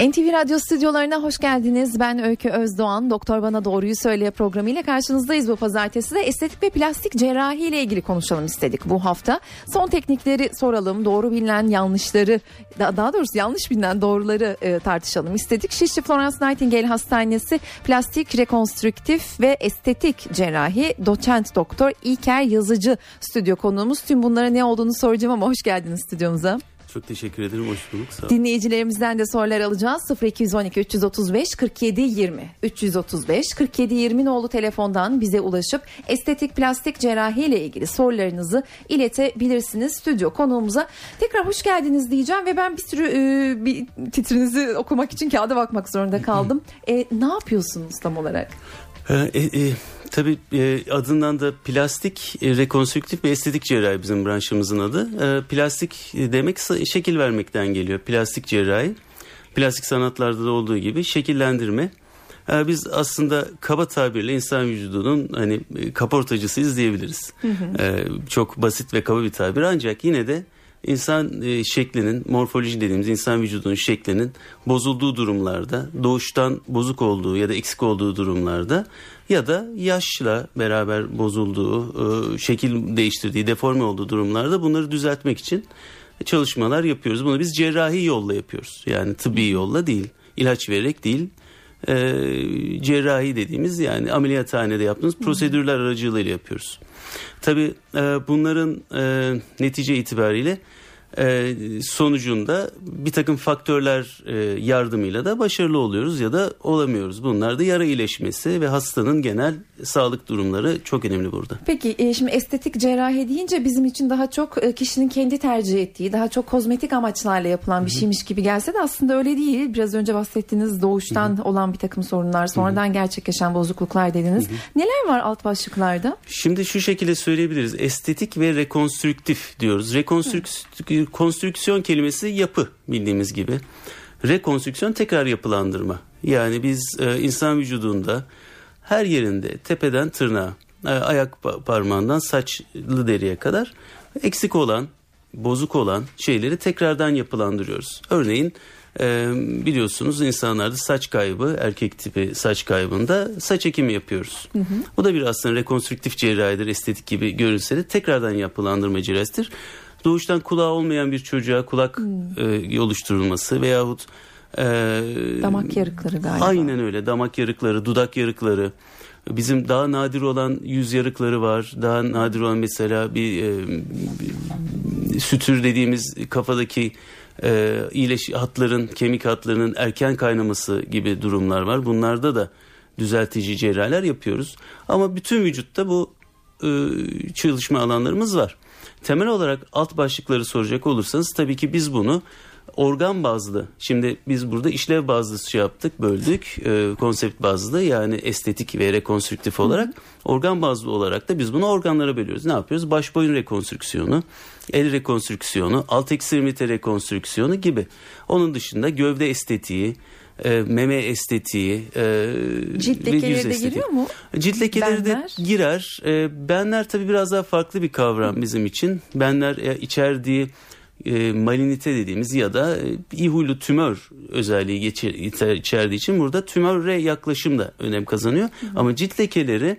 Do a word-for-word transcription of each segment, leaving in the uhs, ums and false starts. N T V Radyo stüdyolarına hoş geldiniz. Ben Öykü Özdoğan. Doktor Bana Doğruyu Söyle programıyla karşınızdayız bu pazartesi de. Estetik ve plastik cerrahi ile ilgili konuşalım istedik bu hafta. Son teknikleri soralım. Doğru bilinen yanlışları, daha doğrusu yanlış bilinen doğruları e, tartışalım istedik. Şişli Florence Nightingale Hastanesi Plastik, Rekonstrüktif ve Estetik Cerrahi Doçent Doktor İker Yazıcı stüdyo konuğumuz. Tüm bunlara ne olduğunu soracağım ama hoş geldiniz stüdyomuza. Çok teşekkür ederim. Hoş bulduk. Sağ olun. Dinleyicilerimizden de sorular alacağız. sıfır iki on iki üç otuz beş kırk yedi yirmi üç yüz otuz beş kırk yedi yirmi nolu telefondan bize ulaşıp estetik plastik cerrahi ile ilgili sorularınızı iletebilirsiniz stüdyo konuğumuza. Tekrar hoş geldiniz diyeceğim ve ben bir sürü e, bir titrinizi okumak için kağıda bakmak zorunda kaldım. e, ne yapıyorsunuz tam olarak? E, e, tabii e, adından da plastik, e, rekonstrüktif ve estetik cerrahi bizim branşımızın adı. E, plastik demek şekil vermekten geliyor. Plastik cerrahi, plastik sanatlarda da olduğu gibi şekillendirme. E, biz aslında kaba tabirle insan vücudunun hani kaportacısıyız diyebiliriz. Hı hı. E, çok basit ve kaba bir tabir, ancak yine de İnsan e, şeklinin, morfoloji dediğimiz insan vücudunun şeklinin bozulduğu durumlarda, doğuştan bozuk olduğu ya da eksik olduğu durumlarda ya da yaşla beraber bozulduğu, e, şekil değiştirdiği, deforme olduğu durumlarda bunları düzeltmek için çalışmalar yapıyoruz. Bunu biz cerrahi yolla yapıyoruz. Yani tıbbi yolla değil, ilaç vererek değil, e, cerrahi dediğimiz yani ameliyathanede yaptığımız prosedürler aracılığıyla yapıyoruz. Tabii bunların netice itibariyle sonucunda bir takım faktörler yardımıyla da başarılı oluyoruz ya da olamıyoruz. Bunlar da yara iyileşmesi ve hastanın genel sağlık durumları çok önemli burada. Peki şimdi estetik cerrahi deyince bizim için daha çok kişinin kendi tercih ettiği, daha çok kozmetik amaçlarla yapılan bir şeymiş gibi gelse de aslında öyle değil. Biraz önce bahsettiğiniz doğuştan olan bir takım sorunlar, sonradan gerçekleşen bozukluklar dediniz. Neler var alt başlıklarda? Şimdi şu şekilde söyleyebiliriz. Estetik ve rekonstrüktif diyoruz. Rekonstrüktif konstrüksiyon kelimesi yapı, bildiğimiz gibi. Rekonstrüksiyon tekrar yapılandırma. Yani biz e, insan vücudunda her yerinde, tepeden tırnağa, e, ayak parmağından saçlı deriye kadar eksik olan, bozuk olan şeyleri tekrardan yapılandırıyoruz. Örneğin e, biliyorsunuz insanlarda saç kaybı, erkek tipi saç kaybında saç ekimi yapıyoruz. Hı hı. Bu da bir aslında rekonstrüktif cerrahidir, estetik gibi görünse de tekrardan yapılandırma cerrahisidir. Doğuştan kulağı olmayan bir çocuğa kulak hmm. e, oluşturulması veyahut e, damak yarıkları galiba. Aynen öyle, damak yarıkları, dudak yarıkları. Bizim daha nadir olan yüz yarıkları var. Daha nadir olan mesela bir, e, bir sütür dediğimiz kafadaki e, iyileş hatların, kemik hatlarının erken kaynaması gibi durumlar var. Bunlarda da düzeltici cerrahiler yapıyoruz. Ama bütün vücutta bu e, çalışma alanlarımız var. Temel olarak alt başlıkları soracak olursanız tabii ki biz bunu organ bazlı, şimdi biz burada işlev bazlı şey yaptık, böldük, e, konsept bazlı yani estetik ve rekonstrüktif olarak, organ bazlı olarak da biz bunu organlara bölüyoruz. Ne yapıyoruz? Baş boyun rekonstrüksiyonu, el rekonstrüksiyonu, alt ekstremite rekonstrüksiyonu gibi. Onun dışında gövde estetiği, E, meme estetiği, e, cilt lekeleri de estetiği. Giriyor mu? Cilt lekeleri benler de girer. E, benler tabii biraz daha farklı bir kavram bizim için. Benler e, içerdiği e, malignite dediğimiz ya da e, iyi huylu tümör özelliği geçir, içerdiği için burada tümöre yaklaşım da önem kazanıyor. Hı hı. Ama cilt lekeleri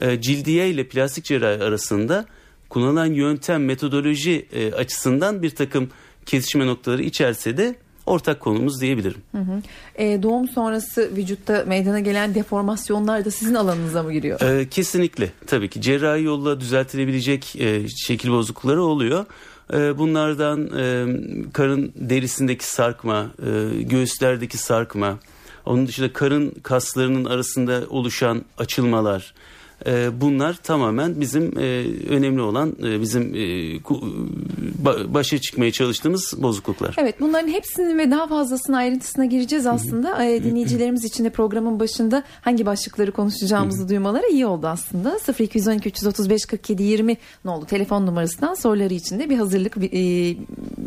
e, cildiye ile plastik cerrahi arasında kullanılan yöntem, metodoloji e, açısından bir takım kesişme noktaları içerse de ortak konumuz diyebilirim. Hı hı. E, doğum sonrası vücutta meydana gelen deformasyonlar da sizin alanınıza mı giriyor? E, kesinlikle. Tabii ki cerrahi yolla düzeltilebilecek e, şekil bozuklukları oluyor. E, bunlardan e, karın derisindeki sarkma, e, göğüslerdeki sarkma, onun dışında karın kaslarının arasında oluşan açılmalar. Bunlar tamamen bizim önemli olan, bizim başa çıkmaya çalıştığımız bozukluklar. Evet, bunların hepsinin ve daha fazlasının ayrıntısına gireceğiz aslında. Dinleyicilerimiz için de programın başında hangi başlıkları konuşacağımızı duymaları iyi oldu aslında. sıfır iki on iki üç otuz beş kırk yedi yirmi nolu telefon numarasından soruları için de bir hazırlık, bir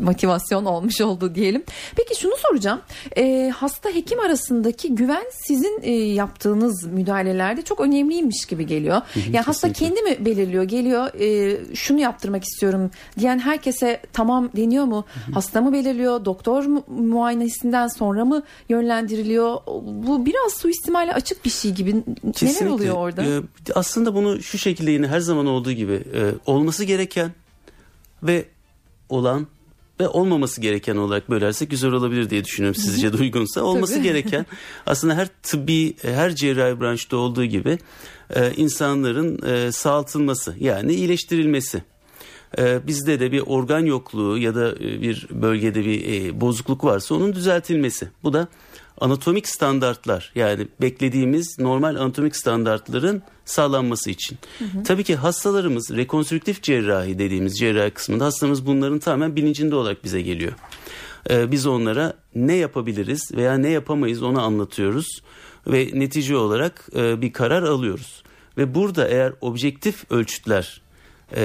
motivasyon olmuş oldu diyelim. Peki şunu soracağım. Hasta hekim arasındaki güven sizin yaptığınız müdahalelerde çok önemliymiş gibi geliyor. geliyor. Hı hı, yani hasta kendi mi belirliyor, geliyor e, şunu yaptırmak istiyorum diyen herkese tamam deniyor mu? Hı hı. Hasta mı belirliyor? Doktor mu, muayenesinden sonra mı yönlendiriliyor? Bu biraz suistimale açık bir şey gibi. Kesinlikle. Neler oluyor orada? Ee, aslında bunu şu şekilde yine her zaman olduğu gibi e, olması gereken ve olan ve olmaması gereken olarak bölersek güzel olabilir diye düşünüyorum, sizce de uygunsa. Olması gereken aslında her tıbbi, her cerrahi branşta olduğu gibi insanların sağaltılması, yani iyileştirilmesi. Bizde de bir organ yokluğu ya da bir bölgede bir bozukluk varsa onun düzeltilmesi. Bu da anatomik standartlar, yani beklediğimiz normal anatomik standartların sağlanması için. Hı hı. Tabii ki hastalarımız rekonstrüktif cerrahi dediğimiz cerrahi kısmında hastamız bunların tamamen bilincinde olarak bize geliyor. Ee, biz onlara ne yapabiliriz veya ne yapamayız onu anlatıyoruz ve netice olarak e, bir karar alıyoruz. Ve burada eğer objektif ölçütler e,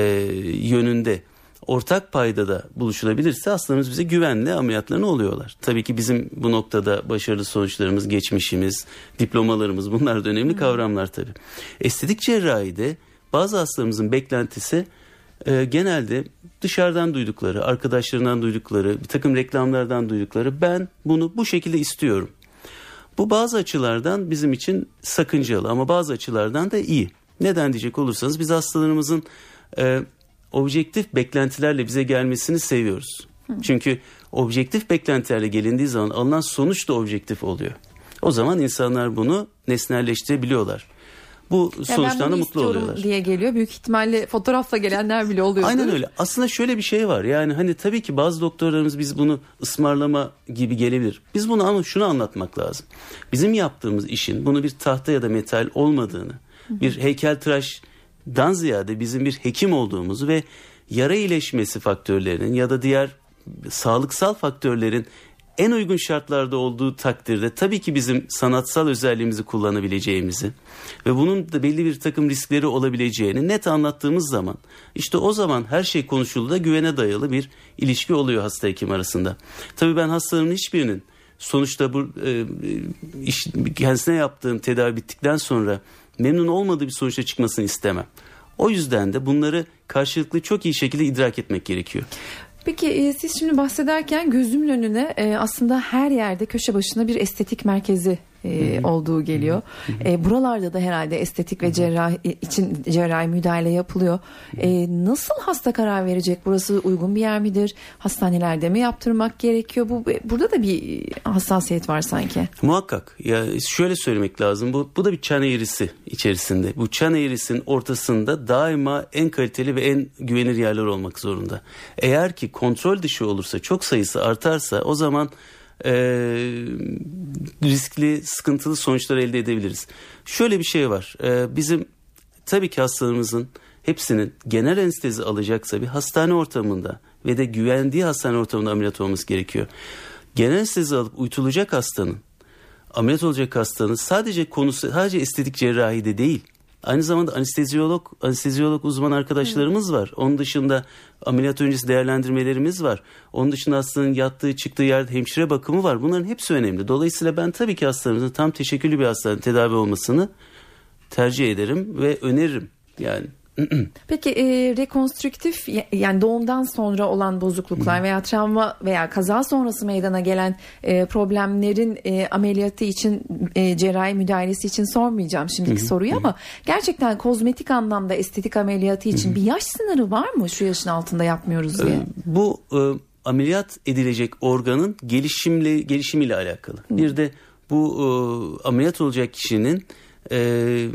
yönünde ortak paydada buluşulabilirse hastalarımız bize güvenle ameliyatlarını oluyorlar. Tabii ki bizim bu noktada başarılı sonuçlarımız, geçmişimiz, diplomalarımız, bunlar da önemli kavramlar tabii. Estetik cerrahide bazı hastalarımızın beklentisi e, genelde dışarıdan duydukları, arkadaşlarından duydukları, bir takım reklamlardan duydukları, ben bunu bu şekilde istiyorum. Bu bazı açılardan bizim için sakıncalı ama bazı açılardan da iyi. Neden diyecek olursanız biz hastalarımızın E, objektif beklentilerle bize gelmesini seviyoruz. Hı. Çünkü objektif beklentilerle gelindiği zaman alınan sonuç da objektif oluyor. O zaman insanlar bunu nesnelleştirebiliyorlar. Bu ya sonuçtan da mutlu oluyorlar. Diye geliyor. Büyük ihtimalle fotoğrafla gelenler bile oluyor. Aynen öyle. Aslında şöyle bir şey var. Yani hani tabii ki bazı doktorlarımız biz bunu ısmarlama gibi gelebilir. Biz bunu ama şunu anlatmak lazım. Bizim yaptığımız işin bunu bir tahta ya da metal olmadığını, Hı. bir heykeltıraş dan ziyade bizim bir hekim olduğumuzu ve yara iyileşmesi faktörlerinin ya da diğer sağlıksal faktörlerin en uygun şartlarda olduğu takdirde tabii ki bizim sanatsal özelliğimizi kullanabileceğimizi ve bunun da belli bir takım riskleri olabileceğini net anlattığımız zaman işte o zaman her şey konuşulduğunda güvene dayalı bir ilişki oluyor hasta hekim arasında. Tabii ben hastaların hiçbirinin sonuçta bu e, iş, kendisine yaptığım tedavi bittikten sonra memnun olmadığı bir sonuçta çıkmasını istemem. O yüzden de bunları karşılıklı çok iyi şekilde idrak etmek gerekiyor. Peki siz şimdi bahsederken gözümün önüne aslında her yerde köşe başına bir estetik merkezi E, olduğu geliyor. E, buralarda da herhalde estetik ve cerrahi için cerrahi müdahale yapılıyor. E, nasıl hasta karar verecek? Burası uygun bir yer midir? Hastanelerde mi yaptırmak gerekiyor? Bu burada da bir hassasiyet var sanki. Muhakkak. Ya şöyle söylemek lazım. Bu bu da bir çan eğrisi içerisinde. Bu çan eğrisinin ortasında daima en kaliteli ve en güvenilir yerler olmak zorunda. Eğer ki kontrol dışı olursa, çok sayısı artarsa o zaman Ee, riskli, sıkıntılı sonuçlar elde edebiliriz. Şöyle bir şey var. Ee, bizim tabii ki hastalarımızın hepsinin genel anestezi alacaksa bir hastane ortamında ve de güvendiği hastane ortamında ameliyat olması gerekiyor. Genel anestezi alıp uyutulacak hastanın, ameliyat olacak hastanın sadece konusu sadece estetik cerrahi de değil. Aynı zamanda anesteziyolog, anesteziyolog uzman arkadaşlarımız var. Onun dışında ameliyat öncesi değerlendirmelerimiz var. Onun dışında hastanın yattığı çıktığı yerde hemşire bakımı var. Bunların hepsi önemli. Dolayısıyla ben tabii ki hastalarımızın tam teşekküllü bir hastanede tedavi olmasını tercih ederim ve öneririm yani. Peki e, rekonstrüktif yani doğumdan sonra olan bozukluklar veya travma veya kaza sonrası meydana gelen e, problemlerin e, ameliyatı için e, cerrahi müdahalesi için sormayacağım şimdiki soruyu ama gerçekten kozmetik anlamda estetik ameliyatı için bir yaş sınırı var mı, şu yaşın altında yapmıyoruz diye? Bu e, ameliyat edilecek organın gelişimle gelişimiyle alakalı. Bir de bu e, ameliyat olacak kişinin e,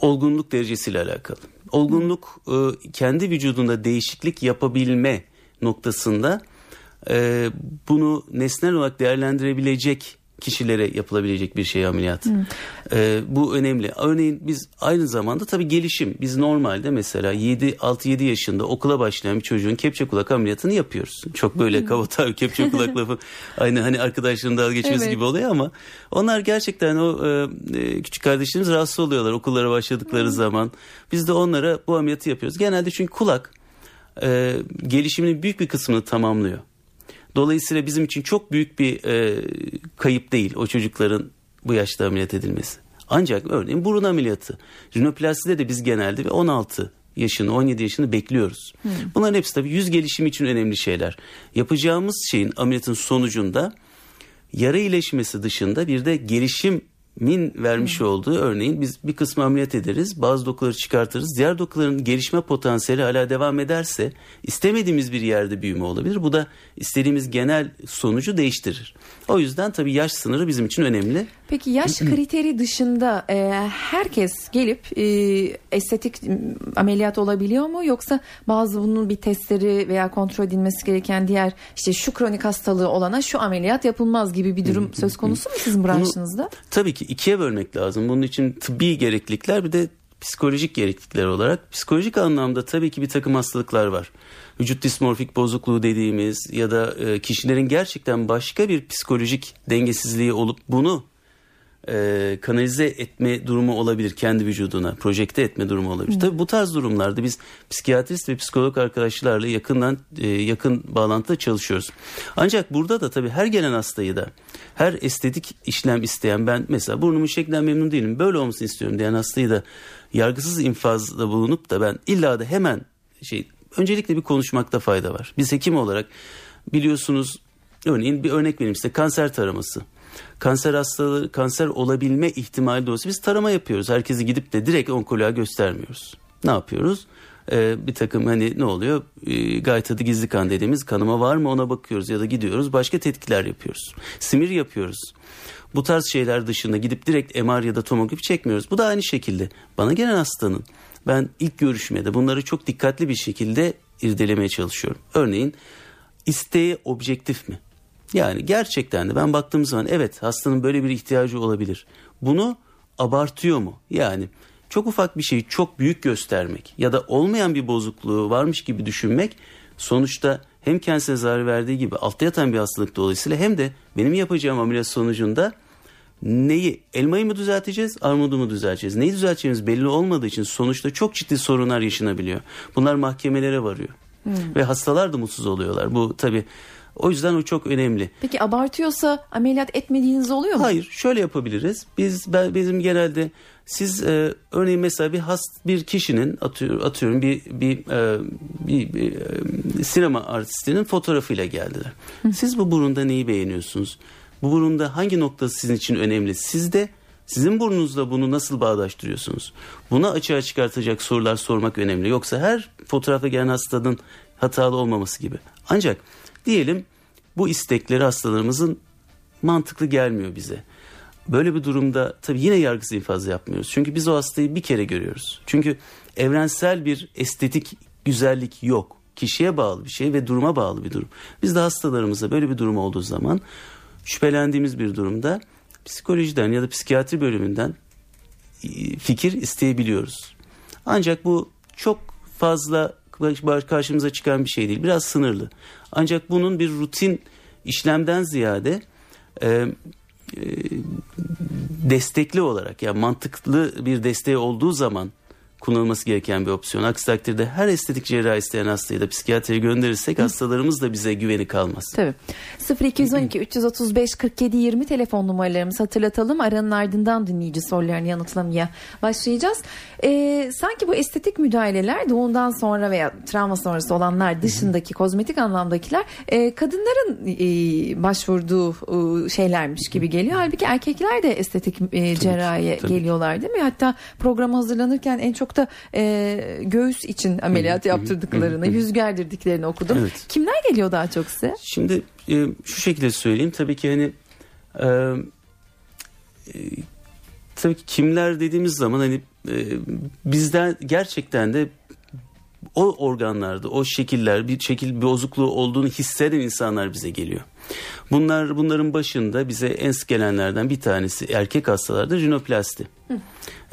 olgunluk derecesiyle alakalı. Olgunluk kendi vücudunda değişiklik yapabilme noktasında bunu nesnel olarak değerlendirebilecek kişilere yapılabilecek bir şey ameliyat. Hmm. Bu önemli. Örneğin biz aynı zamanda tabii gelişim. Biz normalde mesela altı yedi yaşında okula başlayan bir çocuğun kepçe kulak ameliyatını yapıyoruz. Çok böyle kabata bir kepçe kulak lafı aynı hani arkadaşların dalga geçmesi evet gibi oluyor ama onlar gerçekten o küçük kardeşlerimiz rahatsız oluyorlar okullara başladıkları hmm. zaman. Biz de onlara bu ameliyatı yapıyoruz. Genelde çünkü kulak gelişiminin büyük bir kısmını tamamlıyor. Dolayısıyla bizim için çok büyük bir e, kayıp değil o çocukların bu yaşta ameliyat edilmesi. Ancak örneğin burun ameliyatı, rinoplaside de biz genelde on altı yaşını, on yedi yaşını bekliyoruz. Hmm. Bunların hepsi tabii yüz gelişimi için önemli şeyler. Yapacağımız şeyin, ameliyatın sonucunda yara iyileşmesi dışında bir de gelişimin vermiş hmm. olduğu, örneğin biz bir kısmı ameliyat ederiz, bazı dokuları çıkartırız. Diğer dokuların gelişme potansiyeli hala devam ederse istemediğimiz bir yerde büyüme olabilir. Bu da istediğimiz genel sonucu değiştirir. O yüzden tabii yaş sınırı bizim için önemli. Peki yaş kriteri dışında e, herkes gelip e, estetik ameliyat olabiliyor mu? Yoksa bazı bunun bir testleri veya kontrol edilmesi gereken diğer, işte şu kronik hastalığı olana şu ameliyat yapılmaz gibi bir durum söz konusu mu sizin branşınızda? Bunu, tabii ki ikiye bölmek lazım. Bunun için tıbbi gereklilikler, bir de psikolojik gereklilikler olarak. Psikolojik anlamda tabii ki bir takım hastalıklar var. Vücut dismorfik bozukluğu dediğimiz ya da e, kişilerin gerçekten başka bir psikolojik dengesizliği olup bunu E, kanalize etme durumu olabilir, kendi vücuduna projekte etme durumu olabilir. Hı. Tabii bu tarz durumlarda biz psikiyatrist ve psikolog arkadaşlarla yakından e, yakın bağlantıda çalışıyoruz. Ancak burada da tabii her gelen hastayı da, her estetik işlem isteyen, ben mesela burnumun şeklinden memnun değilim, böyle olmasını istiyorum diyen hastayı da yargısız infazda bulunup da ben illa da hemen şey öncelikle bir konuşmakta fayda var. Biz hekim olarak biliyorsunuz, örneğin bir örnek vereyim size, kanser taraması. Kanser hastaları, kanser olabilme ihtimali de olsa biz tarama yapıyoruz. Herkesi gidip de direkt onkoloğa göstermiyoruz. Ne yapıyoruz? Ee, bir takım hani ne oluyor? Ee, gayet adı gizli kan dediğimiz kanama var mı, ona bakıyoruz ya da gidiyoruz başka tetkikler yapıyoruz. Simir yapıyoruz. Bu tarz şeyler dışında gidip direkt M R ya da tomografi çekmiyoruz. Bu da aynı şekilde bana gelen hastanın, ben ilk görüşmede bunları çok dikkatli bir şekilde irdelemeye çalışıyorum. Örneğin isteği objektif mi? Yani gerçekten de ben baktığım zaman evet, hastanın böyle bir ihtiyacı olabilir. Bunu abartıyor mu? Yani çok ufak bir şeyi çok büyük göstermek ya da olmayan bir bozukluğu varmış gibi düşünmek, sonuçta hem kendisine zarar verdiği gibi altta yatan bir hastalık dolayısıyla, hem de benim yapacağım ameliyat sonucunda neyi, elmayı mı düzelteceğiz, armudu mu düzelteceğiz? Neyi düzelteceğimiz belli olmadığı için sonuçta çok ciddi sorunlar yaşanabiliyor. Bunlar mahkemelere varıyor. Hmm. Ve hastalar da mutsuz oluyorlar. Bu tabii, o yüzden o çok önemli. Peki abartıyorsa ameliyat etmediğiniz oluyor mu? Hayır, şöyle yapabiliriz. Biz ben, bizim genelde siz e, örneğin mesela bir hast bir kişinin atıyor, atıyorum bir bir, e, bir bir sinema artistinin fotoğrafıyla geldiler. Hı. Siz bu burunda neyi beğeniyorsunuz? Bu burunda hangi noktası sizin için önemli? Siz de sizin burnunuzla bunu nasıl bağdaştırıyorsunuz? Buna açığa çıkartacak sorular sormak önemli. Yoksa her fotoğrafa gelen hastanın hatalı olmaması gibi. Ancak diyelim bu istekleri hastalarımızın mantıklı gelmiyor bize. Böyle bir durumda tabii yine yargısız infaz yapmıyoruz. Çünkü biz o hastayı bir kere görüyoruz. Çünkü evrensel bir estetik güzellik yok. Kişiye bağlı bir şey ve duruma bağlı bir durum. Biz de hastalarımıza böyle bir durum olduğu zaman, şüphelendiğimiz bir durumda psikolojiden ya da psikiyatri bölümünden fikir isteyebiliyoruz. Ancak bu çok fazla karşımıza çıkan bir şey değil. Biraz sınırlı. Ancak bunun bir rutin işlemden ziyade e, e, destekli olarak, yani mantıklı bir desteği olduğu zaman kullanılması gereken bir opsiyon. Aksi takdirde her estetik cerrahi isteyen hastayı da psikiyatriye gönderirsek, hı, hastalarımız da bize güveni kalmaz. Tabii. sıfır iki on iki üç otuz beş kırk yedi yirmi telefon numaralarımızı hatırlatalım. Aranın ardından dinleyici sorularını yanıtlamaya başlayacağız. Ee, sanki bu estetik müdahaleler doğumdan sonra veya travma sonrası olanlar dışındaki, hı, kozmetik anlamdakiler e, kadınların e, başvurduğu e, şeylermiş gibi geliyor. Halbuki erkekler de estetik e, cerrahiye geliyorlar değil mi? Hatta programa hazırlanırken en çok da e, göğüs için ameliyat yaptırdıklarını, yüz gerdirdiklerini okudum. Evet. Kimler geliyor daha çok size? Şimdi e, şu şekilde söyleyeyim. Tabii ki hani e, e, tabii ki kimler dediğimiz zaman hani e, bizden gerçekten de o organlarda, o şekiller, bir şekil bozukluğu olduğunu hisseden insanlar bize geliyor. Bunlar bunların başında bize en sık gelenlerden bir tanesi erkek hastalarda rinoplasti.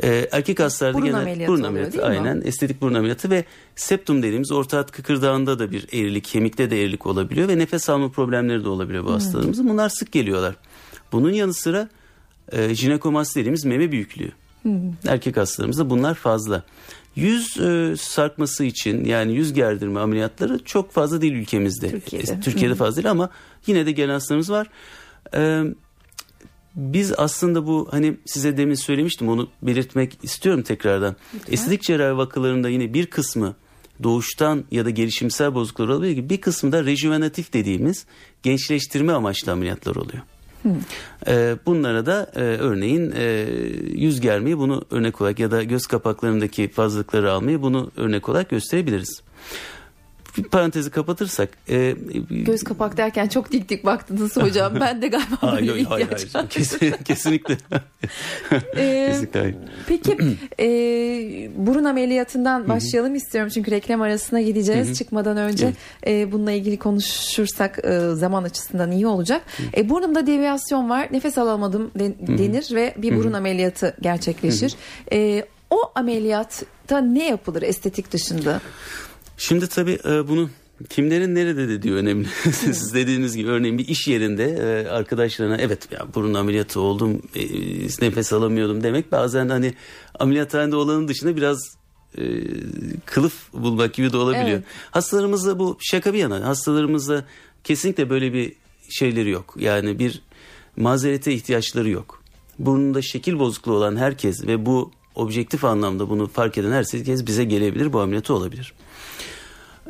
Ee, erkek hastalarda burun genel ameliyatı burun ameliyatı oluyor, aynen estetik burun ameliyatı ve septum dediğimiz orta hat kıkırdağında da bir eğrilik, kemikte de eğrilik olabiliyor ve nefes alma problemleri de olabiliyor bu, hı, hastalarımızın. Bunlar sık geliyorlar. Bunun yanı sıra e, jinekomasti dediğimiz meme büyüklüğü. Hı. Erkek hastalarımızda bunlar fazla. Yüz e, sarkması için, yani yüz gerdirme ameliyatları çok fazla değil ülkemizde. Türkiye'de, Türkiye'de fazla değil ama yine de gelen hastalarımız var. E, biz aslında bu, hani size demin söylemiştim, onu belirtmek istiyorum tekrardan. Lütfen. Estetik cerrahi vakalarında yine bir kısmı doğuştan ya da gelişimsel bozukluklar olabilir ki bir kısmı da rejuvenatif dediğimiz gençleştirme amaçlı ameliyatlar oluyor. Hmm. Ee, bunlara da e, örneğin e, yüz germeyi bunu örnek olarak ya da göz kapaklarındaki fazlalıkları almayı bunu örnek olarak gösterebiliriz. Parantezi kapatırsak. E, Göz kapak derken çok dik dik baktınız hocam. Ben de galiba ha, böyle yok, ihtiyaç hayır, hayır. Kesin, kesinlikle. e, kesinlikle hayır. Peki e, burun ameliyatından başlayalım istiyorum. Çünkü reklam arasına gideceğiz. Hı-hı. Çıkmadan önce e, bununla ilgili konuşursak e, zaman açısından iyi olacak. E, burnumda deviyasyon var. Nefes alamadım den- denir ve bir burun Hı-hı. ameliyatı gerçekleşir. E, o ameliyatta ne yapılır estetik dışında? Şimdi tabii bunu kimlerin nerede dediği önemli. Siz dediğiniz gibi örneğin bir iş yerinde arkadaşlarına evet ya burun ameliyatı oldum, nefes alamıyordum demek bazen hani ameliyathanede olanın dışında biraz kılıf bulmak gibi de olabiliyor. Evet. Hastalarımızla bu şaka bir yana hastalarımızla kesinlikle böyle bir şeyleri yok. Yani bir mazerete ihtiyaçları yok. Burnunda şekil bozukluğu olan herkes ve bu objektif anlamda bunu fark eden herkes bize gelebilir, bu ameliyatı olabilir.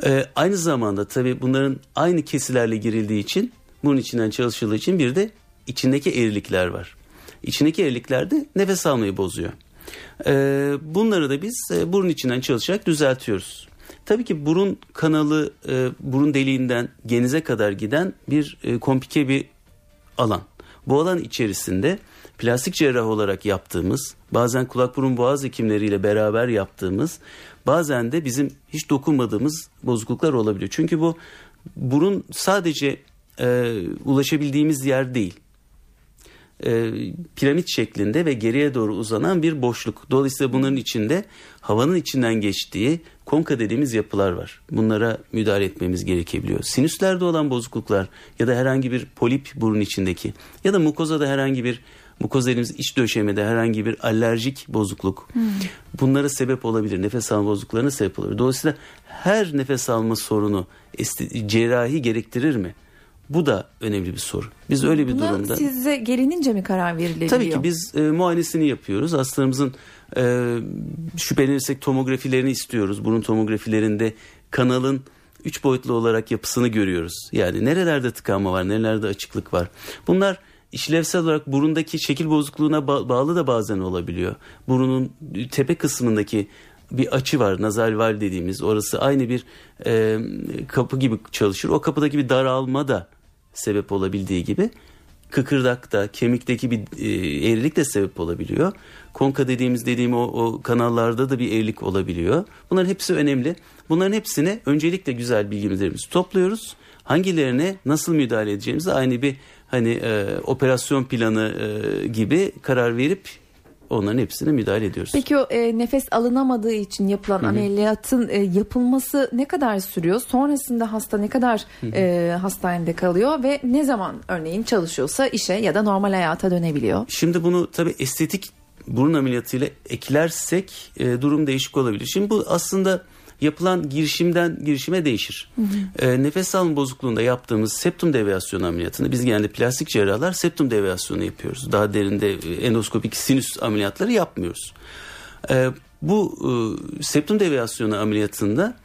Ee, aynı zamanda tabii bunların aynı kesilerle girildiği için bunun içinden çalışıldığı için bir de içindeki eğrilikler var. İçindeki eğrilikler de nefes almayı bozuyor. Ee, bunları da biz e, burun içinden çalışarak düzeltiyoruz. Tabii ki burun kanalı e, burun deliğinden genize kadar giden bir e, komplike bir alan. Bu alan içerisinde plastik cerrah olarak yaptığımız, bazen kulak burun boğaz hekimleriyle beraber yaptığımız, bazen de bizim hiç dokunmadığımız bozukluklar olabiliyor. Çünkü bu burun sadece e, ulaşabildiğimiz yer değil. E, piramit şeklinde ve geriye doğru uzanan bir boşluk. Dolayısıyla bunların içinde havanın içinden geçtiği konka dediğimiz yapılar var. Bunlara müdahale etmemiz gerekebiliyor. Sinüslerde olan bozukluklar ya da herhangi bir polip burun içindeki ya da mukozada herhangi bir mukoz dediğimiz iç döşemede herhangi bir alerjik bozukluk hmm. bunlara sebep olabilir. Nefes alma bozukluklarına sebep olabilir. Dolayısıyla her nefes alma sorunu esti- cerrahi gerektirir mi? Bu da önemli bir soru. Biz öyle bir Buna durumda... Size gelinince mi karar verilebiliyor? Tabii ki biz e, muayenesini yapıyoruz. Hastalarımızın e, şüphelenirsek tomografilerini istiyoruz. Burun tomografilerinde kanalın üç boyutlu olarak yapısını görüyoruz. Yani nerelerde tıkanma var, nerelerde açıklık var. Bunlar İşlevsel olarak burundaki şekil bozukluğuna bağlı da bazen olabiliyor. Burunun tepe kısmındaki bir açı var, nazal valv dediğimiz. Orası aynı bir e, kapı gibi çalışır. O kapıdaki bir daralma da sebep olabildiği gibi kıkırdakta, kemikteki bir e, eğrilik de sebep olabiliyor. Konka dediğimiz dediğim o, o kanallarda da bir eğrilik olabiliyor. Bunların hepsi önemli. Bunların hepsini öncelikle güzel bilgilerimizi topluyoruz. Hangilerine nasıl müdahale edeceğimizi aynı bir hani e, operasyon planı e, gibi karar verip onların hepsine müdahale ediyoruz. Peki o e, nefes alınamadığı için yapılan Hı-hı. ameliyatın e, yapılması ne kadar sürüyor? Sonrasında hasta ne kadar e, hastanede kalıyor ve ne zaman örneğin çalışıyorsa işe ya da normal hayata dönebiliyor? Şimdi bunu tabii estetik burun ameliyatıyla eklersek e, durum değişik olabilir. Şimdi bu aslında yapılan girişimden girişime değişir. Hı hı. E, nefes alma bozukluğunda yaptığımız septum deviasyonu ameliyatını biz genelde plastik cerrahlar septum deviasyonu yapıyoruz. Daha derinde endoskopik sinüs ameliyatları yapmıyoruz. E, bu e, septum deviasyonu ameliyatında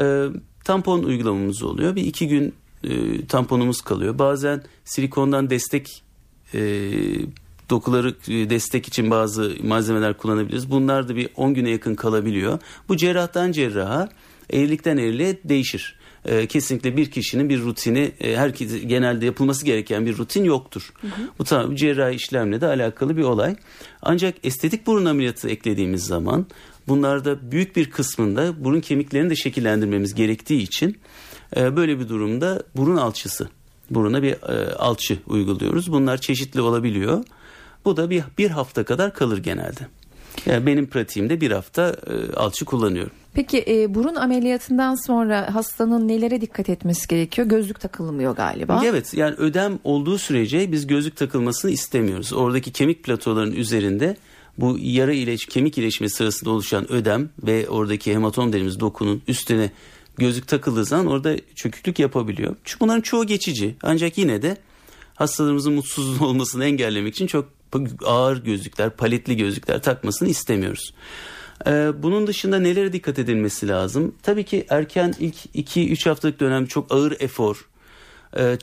e, tampon uygulamamız oluyor. Bir iki gün e, tamponumuz kalıyor. Bazen silikondan destek e, dokuları destek için bazı malzemeler kullanabiliriz. Bunlar da bir on güne yakın kalabiliyor. Bu cerrahtan cerraha, eğrilikten eğriliğe değişir. Ee, kesinlikle bir kişinin bir rutini, herkese genelde yapılması gereken bir rutin yoktur. Hı hı. Bu tabii cerrahi işlemle de alakalı bir olay. Ancak estetik burun ameliyatı eklediğimiz zaman bunlarda büyük bir kısmında burun kemiklerini de şekillendirmemiz gerektiği için e, böyle bir durumda burun alçısı, buruna bir e, alçı uyguluyoruz. Bunlar çeşitli olabiliyor. Bu da bir, bir hafta kadar kalır genelde. Yani benim pratiğimde bir hafta e, alçı kullanıyorum. Peki e, burun ameliyatından sonra hastanın nelere dikkat etmesi gerekiyor? Gözlük takılmıyor galiba. Evet, yani ödem olduğu sürece biz gözlük takılmasını istemiyoruz. Oradaki kemik platoların üzerinde bu yara iyileş, kemik iyileşme sırasında oluşan ödem ve oradaki hematom dediğimiz dokunun üstüne gözlük takıldığı zaman orada çöküklük yapabiliyor. Çünkü bunların çoğu geçici ancak yine de hastalarımızın mutsuz olmasını engellemek için çok ağır gözlükler, paletli gözlükler takmasını istemiyoruz. Bunun dışında nelere dikkat edilmesi lazım? Tabii ki erken ilk iki üç haftalık dönem çok ağır efor,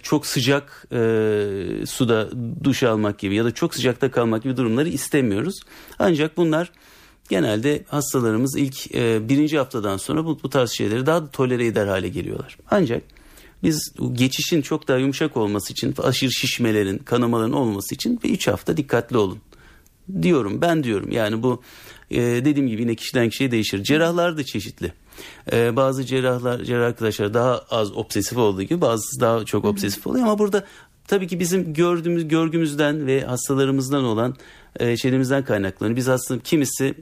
çok sıcak suda duş almak gibi ya da çok sıcakta kalmak gibi durumları istemiyoruz. Ancak bunlar genelde hastalarımız ilk birinci haftadan sonra bu, bu tarz şeyleri daha da tolere eder hale geliyorlar. Ancak biz geçişin çok daha yumuşak olması için, aşırı şişmelerin, kanamaların olması için bir üç hafta dikkatli olun diyorum. Ben diyorum yani bu e, dediğim gibi yine kişiden kişiye değişir. Cerrahlar da çeşitli. E, bazı cerrahlar, cerrah arkadaşlar daha az obsesif olduğu gibi bazısı daha çok obsesif oluyor ama burada tabii ki bizim gördüğümüz görgümüzden ve hastalarımızdan olan e, şeylerimizden kaynaklanıyor. Biz hastaların kimisi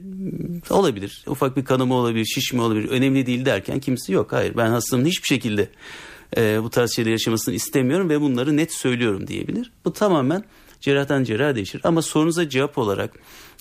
olabilir, ufak bir kanama olabilir, şişme olabilir, önemli değil derken kimisi yok. Hayır, ben hastamın hiçbir şekilde e, bu tarz şeyleri yaşamasını istemiyorum ve bunları net söylüyorum diyebilir. Bu tamamen cerrahtan cerraha değişir ama sorunuza cevap olarak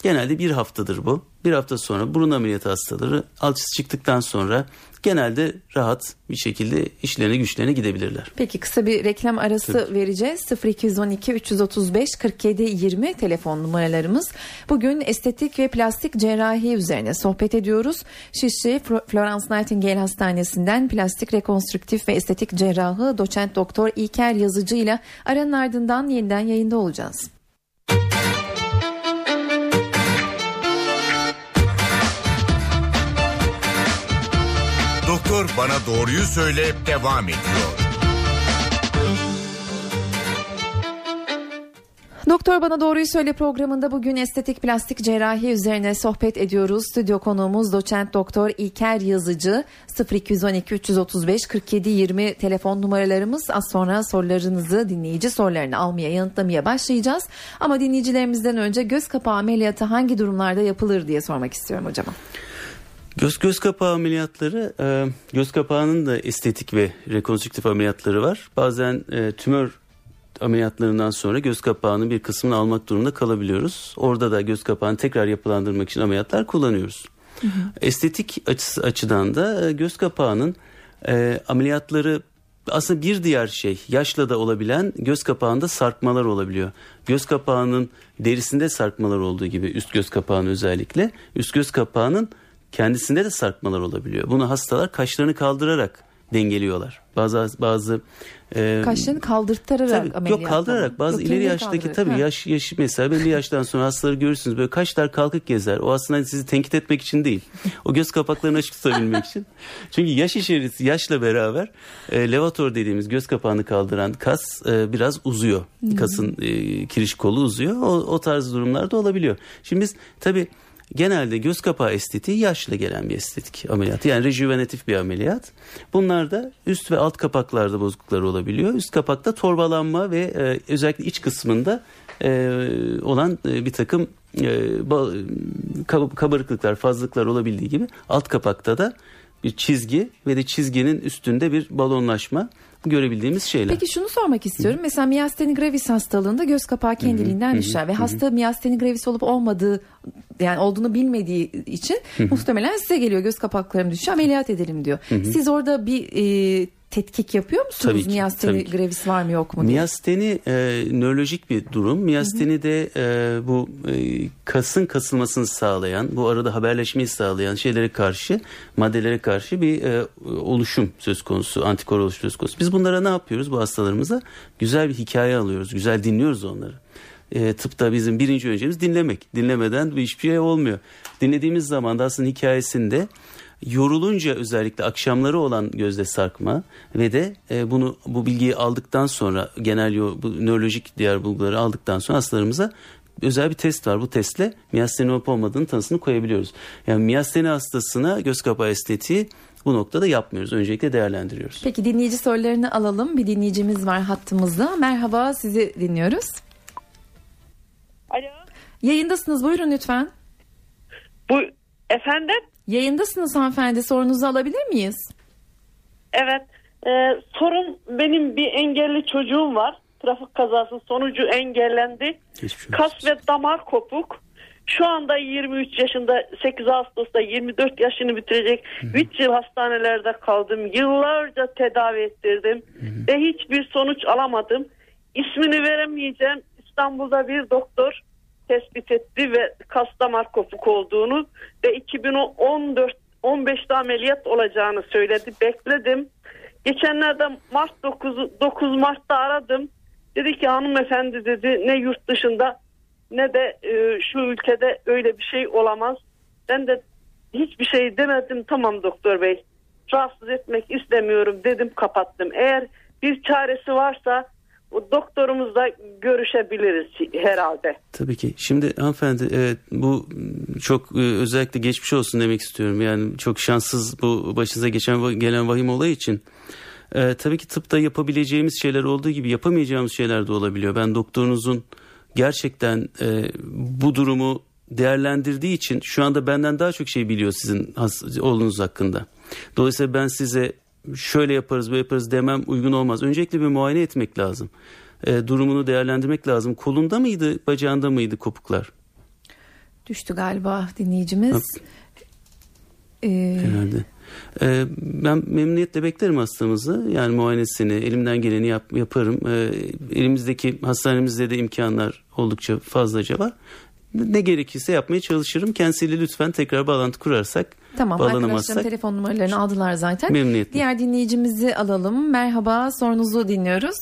genelde bir haftadır bu. Bir hafta sonra burun ameliyatı hastaları alçısı çıktıktan sonra genelde rahat bir şekilde işlerine güçlerine gidebilirler. Peki kısa bir reklam arası Tabii. vereceğiz. sıfır iki on iki üç otuz beş kırk yedi yirmi telefon numaralarımız. Bugün estetik ve plastik cerrahi üzerine sohbet ediyoruz. Şişli Florence Nightingale Hastanesi'nden plastik rekonstrüktif ve estetik cerrahı doçent doktor İker Yazıcı ile aranın ardından yeniden yayında olacağız. Doktor Bana Doğruyu Söyle devam ediyor. Doktor Bana Doğruyu Söyle programında bugün estetik plastik cerrahi üzerine sohbet ediyoruz. Stüdyo konuğumuz doçent doktor İker Yazıcı. Sıfır iki on iki üç otuz beş kırk yedi yirmi telefon numaralarımız. Az sonra sorularınızı, dinleyici sorularını almaya, yanıtlamaya başlayacağız. Ama dinleyicilerimizden önce göz kapağı ameliyatı hangi durumlarda yapılır diye sormak istiyorum hocama. Göz göz kapağı ameliyatları, göz kapağının da estetik ve rekonstrüktif ameliyatları var. Bazen tümör ameliyatlarından sonra göz kapağının bir kısmını almak durumunda kalabiliyoruz. Orada da göz kapağını tekrar yapılandırmak için ameliyatlar kullanıyoruz. Hı hı. Estetik açısı açıdan da göz kapağının ameliyatları aslında bir diğer şey, yaşla da olabilen göz kapağında sarkmalar olabiliyor. Göz kapağının derisinde sarkmalar olduğu gibi üst göz kapağının özellikle üst göz kapağının kendisinde de sarkmalar olabiliyor. Bunu hastalar kaşlarını kaldırarak dengeliyorlar. Bazı bazı e, kaşlarını kaldırtarak ameliyat. Yok kaldırarak. Bazı yok, ileri yaştaki tabii ha. yaş yaşı mesela belli yaştan sonra hastaları görürsünüz böyle kaşlar kalkık gezer. O aslında sizi tenkit etmek için değil. O göz kapaklarını açık tutabilmek için. Çünkü yaş içerisi yaşla beraber e, levator dediğimiz göz kapağını kaldıran kas e, biraz uzuyor. Hmm. Kasın e, kiriş kolu uzuyor. O, o tarz durumlarda olabiliyor. Şimdi biz tabii genelde göz kapağı estetiği yaşla gelen bir estetik ameliyatı. Yani rejüvenatif bir ameliyat. Bunlar da üst ve alt kapaklarda bozukluklar olabiliyor. Üst kapakta torbalanma ve e, özellikle iç kısmında e, olan e, bir takım e, ba, kab- kabarıklıklar, fazlalıklar olabildiği gibi alt kapakta da bir çizgi ve de çizginin üstünde bir balonlaşma görebildiğimiz şeyler. Peki şunu sormak istiyorum. Hı-hı. Mesela miyasteni gravis hastalığında göz kapağı kendiliğinden Hı-hı. düşer ve Hı-hı. hasta miyasteni gravis olup olmadığı yani olduğunu bilmediği için Hı-hı. muhtemelen size geliyor göz kapaklarım düşüyor ameliyat edelim diyor. Hı-hı. Siz orada bir e, tetkik yapıyor musunuz? Ki, miyasteni gravis var mı yok mu diye? Miyasteni e, nörolojik bir durum. Miyasteni de e, bu e, kasın kasılmasını sağlayan, bu arada haberleşmeyi sağlayan şeylere karşı, maddelere karşı bir e, oluşum söz konusu, antikor oluşum söz konusu. Biz bunlara ne yapıyoruz bu hastalarımıza? Güzel bir hikaye alıyoruz, güzel dinliyoruz onları. E, tıpta bizim birinci öncemiz dinlemek. Dinlemeden hiçbir şey olmuyor. Dinlediğimiz zaman da aslında hikayesinde yorulunca özellikle akşamları olan gözde sarkma ve de e, bunu bu bilgiyi aldıktan sonra genel bu, nörolojik diğer bulguları aldıktan sonra hastalarımıza özel bir test var. Bu testle miyasteni olup olmadığının tanısını koyabiliyoruz. Yani miyasteni hastasına göz kapağı estetiği bu noktada yapmıyoruz. Öncelikle değerlendiriyoruz. Peki dinleyici sorularını alalım. Bir dinleyicimiz var hattımızda. Merhaba, sizi dinliyoruz. Alo. Yayındasınız. Buyurun lütfen. Bu efendim? Yayındasınız hanımefendi. Sorunuzu alabilir miyiz? Evet. E, sorum benim bir engelli çocuğum var. Trafik kazası sonucu engellendi. Kas ve damar kopuk. Şu anda yirmi üç yaşında, sekiz Ağustos'ta yirmi dört yaşını bitirecek. Hı-hı. üç yıl hastanelerde kaldım. Yıllarca tedavi ettirdim. Hı-hı. Ve hiçbir sonuç alamadım. İsmini veremeyeceğim, İstanbul'da bir doktor tespit etti ve kas damar kopuk olduğunu ve iki bin on dört on beşte ameliyat olacağını söyledi. Bekledim. Geçenlerde Mart dokuz Mart'ta aradım. Dedi ki hanımefendi dedi, ne yurt dışında ne de e, şu ülkede öyle bir şey olamaz. Ben de hiçbir şey demedim. Tamam doktor bey, rahatsız etmek istemiyorum dedim, kapattım. Eğer bir çaresi varsa doktorumuzla görüşebiliriz herhalde. Tabii ki. Şimdi hanımefendi, evet, bu çok özellikle geçmiş olsun demek istiyorum. Yani çok şanssız bu başınıza geçen gelen vahim olay için. Ee, tabii ki tıpta yapabileceğimiz şeyler olduğu gibi yapamayacağımız şeyler de olabiliyor. Ben doktorunuzun gerçekten e, bu durumu değerlendirdiği için şu anda benden daha çok şey biliyor sizin oğlunuz hakkında. Dolayısıyla ben size şöyle yaparız, böyle yaparız demem uygun olmaz. Öncelikle bir muayene etmek lazım. E, durumunu değerlendirmek lazım. Kolunda mıydı, bacağında mıydı kopuklar? Düştü galiba dinleyicimiz. Ee... Herhalde. E, ben memnuniyetle beklerim hastamızı. Yani muayenesini, elimden geleni yap, yaparım. E, elimizdeki hastanemizde de imkanlar oldukça fazlaca var. Ne gerekirse yapmaya çalışırım. Kendisiyle lütfen tekrar bağlantı kurarsak. Tamam, arkadaşlarım telefon numaralarını aldılar zaten. Memnuniyetle. Diğer dinleyicimizi alalım. Merhaba, sorunuzu dinliyoruz.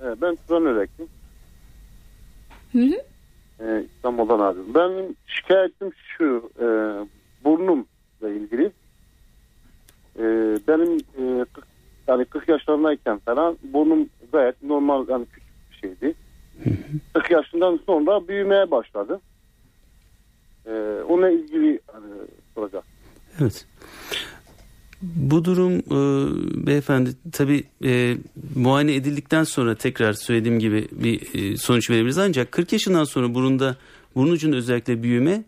Ben Turgan Örekli. Hı hı. Ee, İstanbul'dan aradım. Ben şikayetim şu, e, burnumla ilgili. E, benim e, yani kırk yaşlarındayken falan burnum gayet normal, yani küçük bir şeydi. kırk yaşından sonra büyümeye başladı. Ee, onunla ilgili soracağım. Evet. Bu durum e, beyefendi tabii e, muayene edildikten sonra tekrar söylediğim gibi bir e, sonuç verebiliriz. Ancak kırk yaşından sonra burunda, burun ucunda özellikle büyüme,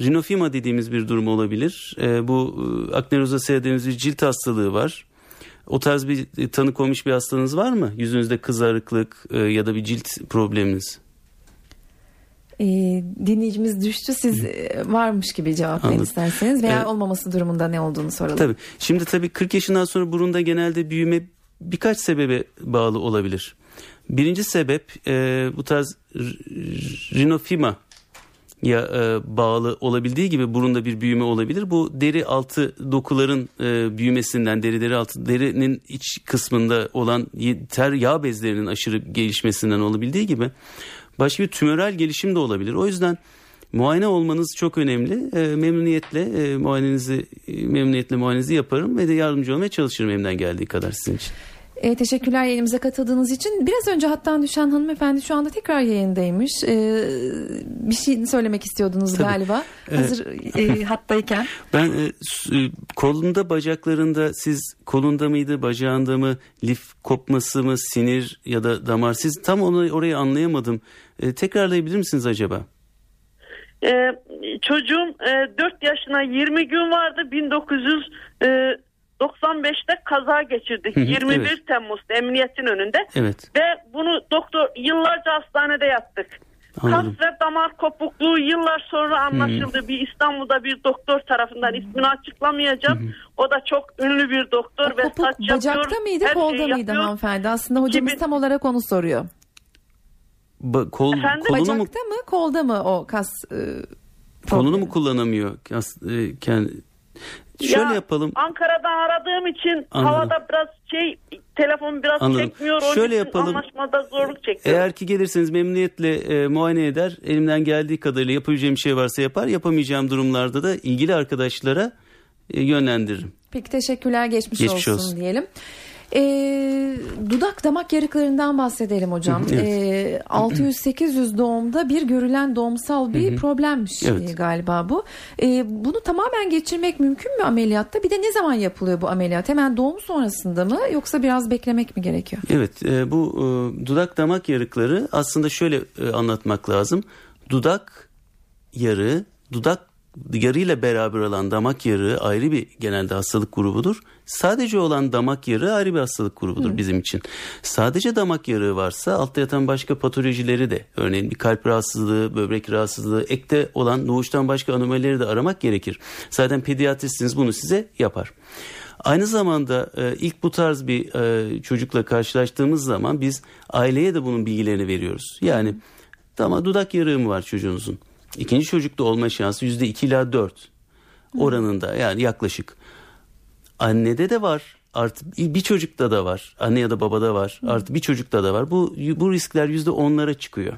rinofima dediğimiz bir durum olabilir. E, bu e, akne rozasea dediğimiz bir cilt hastalığı var. O tarz bir e, tanı konmuş bir hastanız var mı? Yüzünüzde kızarıklık e, ya da bir cilt probleminiz? E, dinleyicimiz düştü. Siz e, varmış gibi cevap verin isterseniz veya e, olmaması durumunda ne olduğunu soralım. Tabii. Şimdi tabii kırk yaşından sonra burunda genelde büyüme birkaç sebebe bağlı olabilir. Birinci sebep e, bu tarz rinofima ya e, bağlı olabildiği gibi burunda bir büyüme olabilir. Bu deri altı dokuların e, büyümesinden, deri deri altı derinin iç kısmında olan ter yağ bezlerinin aşırı gelişmesinden olabildiği gibi başka bir tümörel gelişim de olabilir. O yüzden muayene olmanız çok önemli. E, memnuniyetle e, muayenenizi memnuniyetle muayenenizi yaparım ve de yardımcı olmaya çalışırım elimden geldiği kadar sizin için. E, teşekkürler yayınımıza katıldığınız için. Biraz önce hattan düşen hanımefendi şu anda tekrar yayındaymış. E, bir şey söylemek istiyordunuz tabii galiba. Ee, Hazır e, hattayken. Ben e, kolunda, bacaklarında, siz kolunda mıydı, bacağında mı, lif kopması mı, sinir ya da damar, siz tam onu orayı anlayamadım. E, tekrarlayabilir misiniz acaba? E, çocuğum e, dört yaşına yirmi gün vardı. bin dokuz yüz doksan beşte kaza geçirdik. Hı hı, yirmi bir evet. Temmuz'da emniyetin önünde. Evet. Ve bunu doktor yıllarca hastanede yattık. Anladım. Kas ve damar kopukluğu yıllar sonra anlaşıldı. Hı. Bir İstanbul'da bir doktor tarafından, ismini açıklamayacağım. Hı hı. O da çok ünlü bir doktor. O ve kopuk saç yapıyor, bacakta mıydı, kolda mıydı hanımefendi? Aslında hocamız Gibi... tam olarak onu soruyor. Ba- kol, bacakta mu... mı kolda mı o kas? E, kolunu mu kullanamıyor? Kas, e, kendi... Şöyle ya, yapalım. Ankara'dan aradığım için Anladım. havada biraz şey telefon biraz Anladım. çekmiyor. Onun Şöyle yapalım. Anlaşmada zorluk çekiyor. Eğer ki gelirseniz memnuniyetle e, muayene eder. Elimden geldiği kadarıyla yapabileceğim şey varsa yapar. Yapamayacağım durumlarda da ilgili arkadaşlara e, yönlendiririm. Peki, teşekkürler. Geçmiş, Geçmiş olsun, olsun diyelim. E, dudak damak yarıklarından bahsedelim hocam. Evet. E, altı yüz sekiz yüz doğumda bir görülen doğumsal bir Hı-hı. problemmiş evet. galiba bu. E, bunu tamamen geçirmek mümkün mü ameliyatta? Bir de ne zaman yapılıyor bu ameliyat? Hemen doğum sonrasında mı, yoksa biraz beklemek mi gerekiyor? Evet, e, bu e, dudak damak yarıkları aslında şöyle e, anlatmak lazım. Dudak yarığı, dudak yarıyla beraber olan damak yarığı ayrı bir genelde hastalık grubudur. Sadece olan damak yarığı ayrı bir hastalık grubudur Hı. bizim için. Sadece damak yarığı varsa altta yatan başka patolojileri de, örneğin bir kalp rahatsızlığı, böbrek rahatsızlığı, ekte olan doğuştan başka anomalileri de aramak gerekir. Zaten pediatristsiniz, bunu size yapar. Aynı zamanda e, ilk bu tarz bir e, çocukla karşılaştığımız zaman biz aileye de bunun bilgilerini veriyoruz. Yani tamam, dudak yarığı mı var çocuğunuzun? İkinci çocukta olma şansı yüzde iki ila dört oranında, yani yaklaşık. Annede de var, artı bir çocukta da var, anne ya da babada var, artı bir çocukta da var. Bu bu riskler yüzde onlara çıkıyor.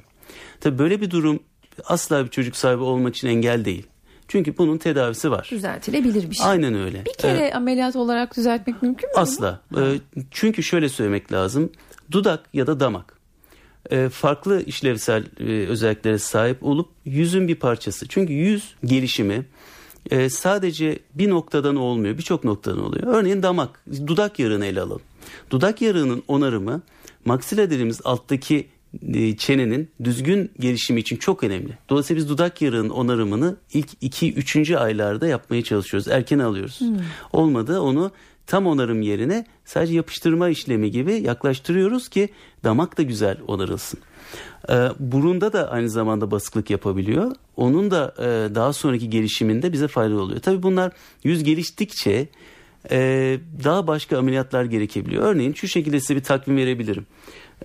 Tabii böyle bir durum asla bir çocuk sahibi olmak için engel değil. Çünkü bunun tedavisi var. Düzeltilebilir bir şey. Aynen öyle. Bir kere ee, ameliyat olarak düzeltmek mümkün mü? Asla. Ee, çünkü şöyle söylemek lazım. Dudak ya da damak ee, farklı işlevsel e, özelliklere sahip olup yüzün bir parçası. Çünkü yüz gelişimi e, sadece bir noktadan olmuyor. Birçok noktadan oluyor. Örneğin damak, dudak yarığını ele alalım. Dudak yarığının onarımı maksila dediğimiz alttaki çenenin düzgün gelişimi için çok önemli. Dolayısıyla biz dudak yarığının onarımını ilk iki üçüncü aylarda yapmaya çalışıyoruz. Erken alıyoruz. Hmm. Olmadı onu tam onarım yerine sadece yapıştırma işlemi gibi yaklaştırıyoruz ki damak da güzel onarılsın. Ee, burunda da aynı zamanda basıklık yapabiliyor. Onun da e, daha sonraki gelişiminde bize faydalı oluyor. Tabii bunlar yüz geliştikçe e, daha başka ameliyatlar gerekebiliyor. Örneğin şu şekilde size bir takvim verebilirim.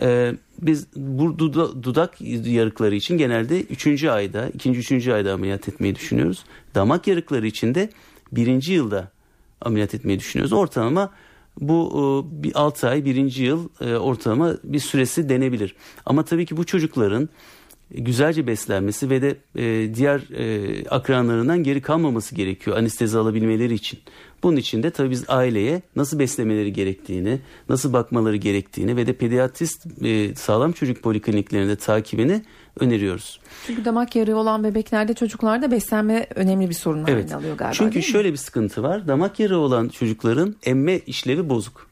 Ee, biz bu duda, dudak yarıkları için genelde üçüncü ayda, ikinci üçüncü ayda ameliyat etmeyi düşünüyoruz. Damak yarıkları için de birinci yılda ameliyat etmeyi düşünüyoruz. Ortalama bu e, altı ay birinci yıl e, ortalama bir süresi denebilir. Ama tabii ki bu çocukların güzelce beslenmesi ve de e, diğer e, akranlarından geri kalmaması gerekiyor anestezi alabilmeleri için. Bunun için de tabii biz aileye nasıl beslemeleri gerektiğini, nasıl bakmaları gerektiğini ve de pediatrist e, sağlam çocuk polikliniklerinde takibini öneriyoruz. Çünkü damak yarığı olan bebeklerde, çocuklarda beslenme önemli bir sorun haline evet. alıyor galiba. Çünkü şöyle bir sıkıntı var. Damak yarığı olan çocukların emme işlevi bozuk.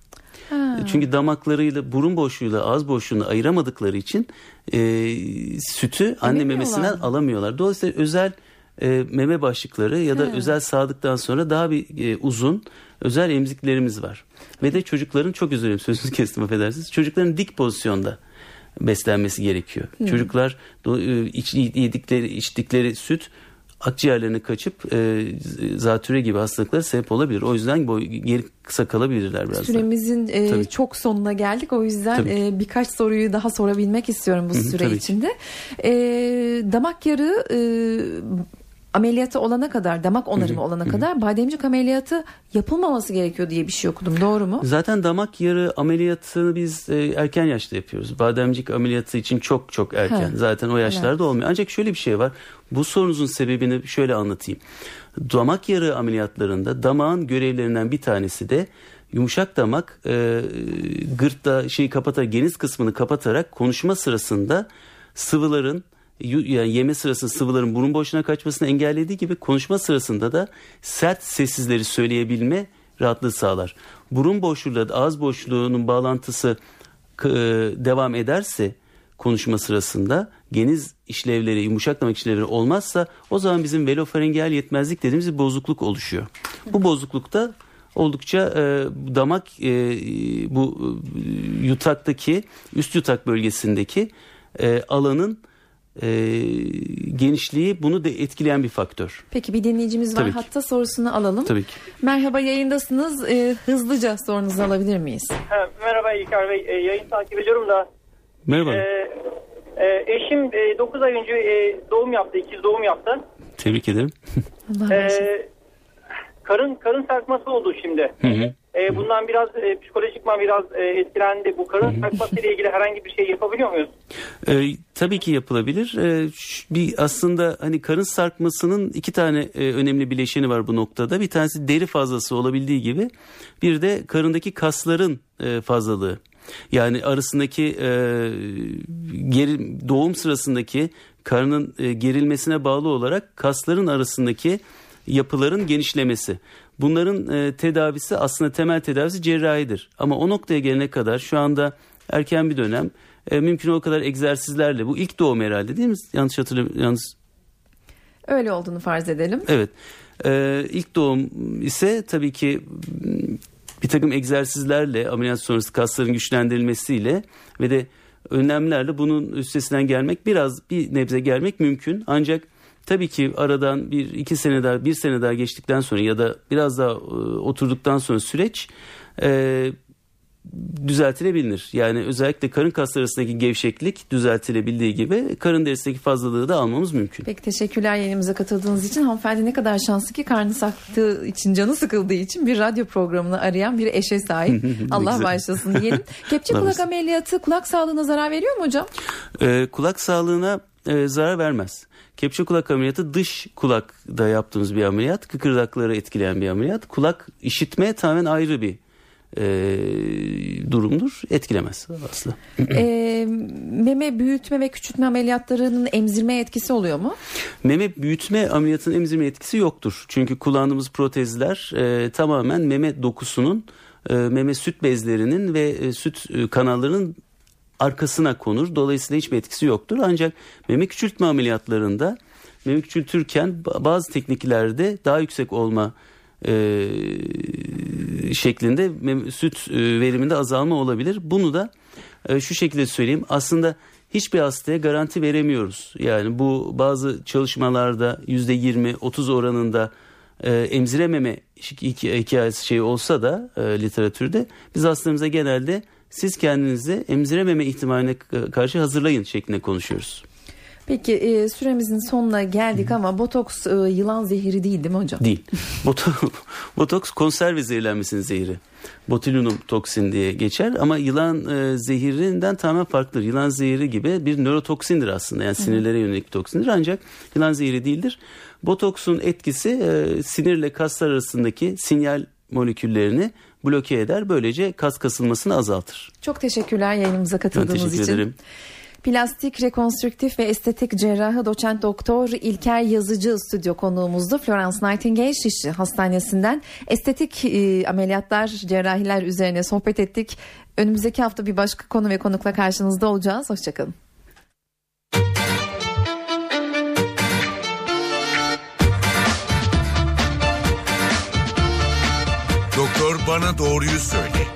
Ha. Çünkü damaklarıyla burun boşluğuyla ağız boşluğunu ayıramadıkları için e, sütü anne memesinden alamıyorlar. Dolayısıyla özel e, meme başlıkları ya da ha. özel sağdıktan sonra daha bir e, uzun özel emziklerimiz var. Ve de çocukların, çok özür dilerim sözünüzü kestim affedersiniz, çocukların dik pozisyonda beslenmesi gerekiyor. Hı. Çocuklar iç, yedikleri içtikleri süt akciğerlerine kaçıp e, zatüre gibi hastalıklara sebep olabilir. O yüzden boy, geri kısa kalabilirler biraz. Süremizin e, çok sonuna geldik. O yüzden e, birkaç soruyu daha sorabilmek istiyorum bu Hı-hı, süre içinde. E, damak yarığı e, ameliyatı olana kadar, damak onarımı Hı-hı. olana Hı-hı. kadar bademcik ameliyatı yapılmaması gerekiyor diye bir şey okudum. Doğru mu? Zaten damak yarığı ameliyatını biz e, erken yaşta yapıyoruz. Bademcik ameliyatı için çok çok erken. Ha. Zaten o yaşlarda evet. olmuyor. Ancak şöyle bir şey var. Bu sorunuzun sebebini şöyle anlatayım. Damak yarığı ameliyatlarında damağın görevlerinden bir tanesi de yumuşak damak e, gırtta şeyi kapatarak, geniz kısmını kapatarak konuşma sırasında sıvıların, yani yeme sırasında sıvıların burun boşluğuna kaçmasını engellediği gibi konuşma sırasında da sert sessizleri söyleyebilme rahatlığı sağlar. Burun boşluğuyla ağız boşluğunun bağlantısı e, devam ederse konuşma sırasında, geniz işlevleri, yumuşak damak işlevleri olmazsa o zaman bizim velofaringeal yetmezlik dediğimiz bir bozukluk oluşuyor. Bu bozuklukta oldukça e, damak e, bu e, yutaktaki, üst yutak bölgesindeki e, alanın E, genişliği bunu da etkileyen bir faktör. Peki, bir dinleyicimiz var. Tabii hatta ki. Sorusunu alalım. Tabii ki. Merhaba, yayındasınız. E, hızlıca sorunuzu alabilir miyiz? Ha, merhaba İlker Bey. E, yayın takip ediyorum da. Merhaba. E, e, eşim e, dokuz ay önce e, doğum yaptı. İkiz doğum yaptı. Tebrik ederim. e, karın karın sarkması oldu şimdi. Hı hı. E, bundan biraz e, psikolojikman biraz e, etkilendi. Bu karın sarkması ile ilgili herhangi bir şey yapabiliyor muyuz? E, tabii ki yapılabilir. E, bir aslında hani karın sarkmasının iki tane e, önemli bileşeni var bu noktada. Bir tanesi deri fazlası olabildiği gibi, bir de karındaki kasların e, fazlalığı. Yani arasındaki e, geri, doğum sırasındaki karnın e, gerilmesine bağlı olarak kasların arasındaki yapıların genişlemesi. Bunların e, tedavisi, aslında temel tedavisi cerrahidir. Ama o noktaya gelene kadar şu anda erken bir dönem. E, mümkün o kadar egzersizlerle, bu ilk doğum herhalde değil mi? Yanlış hatırlamıyorum. Yanlış. Öyle olduğunu farz edelim. Evet. E, ilk doğum ise tabii ki bir takım egzersizlerle, ameliyat sonrası kasların güçlendirilmesiyle ve de önlemlerle bunun üstesinden gelmek, biraz bir nebze gelmek mümkün. Ancak Tabii ki aradan bir iki sene daha, bir sene daha geçtikten sonra ya da biraz daha oturduktan sonra süreç e, düzeltilebilir. Yani özellikle karın kasları arasındaki gevşeklik düzeltilebildiği gibi karın derisindeki fazlalığı da almamız mümkün. Peki, teşekkürler yayınımıza katıldığınız için. Hanımefendi ne kadar şanslı ki karnı saktığı için, canı sıkıldığı için bir radyo programını arayan bir eşe sahip. Allah başlasın diyelim. Kepçe kulak ameliyatı kulak sağlığına zarar veriyor mu hocam? Ee, kulak sağlığına e, zarar vermez. Kepçe kulak ameliyatı dış kulakta yaptığımız bir ameliyat. Kıkırdakları etkileyen bir ameliyat. Kulak işitme tamamen ayrı bir E, durumdur. Etkilemez aslında. E, meme büyütme ve küçültme ameliyatlarının emzirme etkisi oluyor mu? Meme büyütme ameliyatının emzirme etkisi yoktur. Çünkü kullandığımız protezler e, tamamen meme dokusunun, e, meme süt bezlerinin ve e, süt kanallarının arkasına konur. Dolayısıyla hiçbir etkisi yoktur. Ancak meme küçültme ameliyatlarında meme küçültürken bazı tekniklerde daha yüksek olma E, şeklinde süt veriminde azalma olabilir. Bunu da e, şu şekilde söyleyeyim. Aslında hiçbir hastaya garanti veremiyoruz. Yani bu bazı çalışmalarda yüzde yirmi otuz oranında e, emzirememe hikayesi şey olsa da e, literatürde biz hastalarımıza genelde siz kendinizi emzirememe ihtimaline karşı hazırlayın şeklinde konuşuyoruz. Peki süremizin sonuna geldik ama botoks yılan zehri değil değil mi hocam? Değil. Botoks konserve zehirlenmesinin zehri. Botulinum toksin diye geçer ama yılan zehirinden tamamen farklıdır. Yılan zehri gibi bir nörotoksindir aslında, yani sinirlere yönelik toksindir, ancak yılan zehri değildir. Botoksun etkisi sinirle kaslar arasındaki sinyal moleküllerini bloke eder, böylece kas kasılmasını azaltır. Çok teşekkürler yayınımıza katıldığınız için. Ben teşekkür ederim. Plastik, rekonstrüktif ve estetik cerrahı doçent doktor İlker Yazıcı stüdyo konuğumuzdu. Florence Nightingale Şişli Hastanesi'nden estetik e, ameliyatlar, cerrahiler üzerine sohbet ettik. Önümüzdeki hafta bir başka konu ve konukla karşınızda olacağız. Hoşçakalın. Doktor Bana Doğruyu Söyle.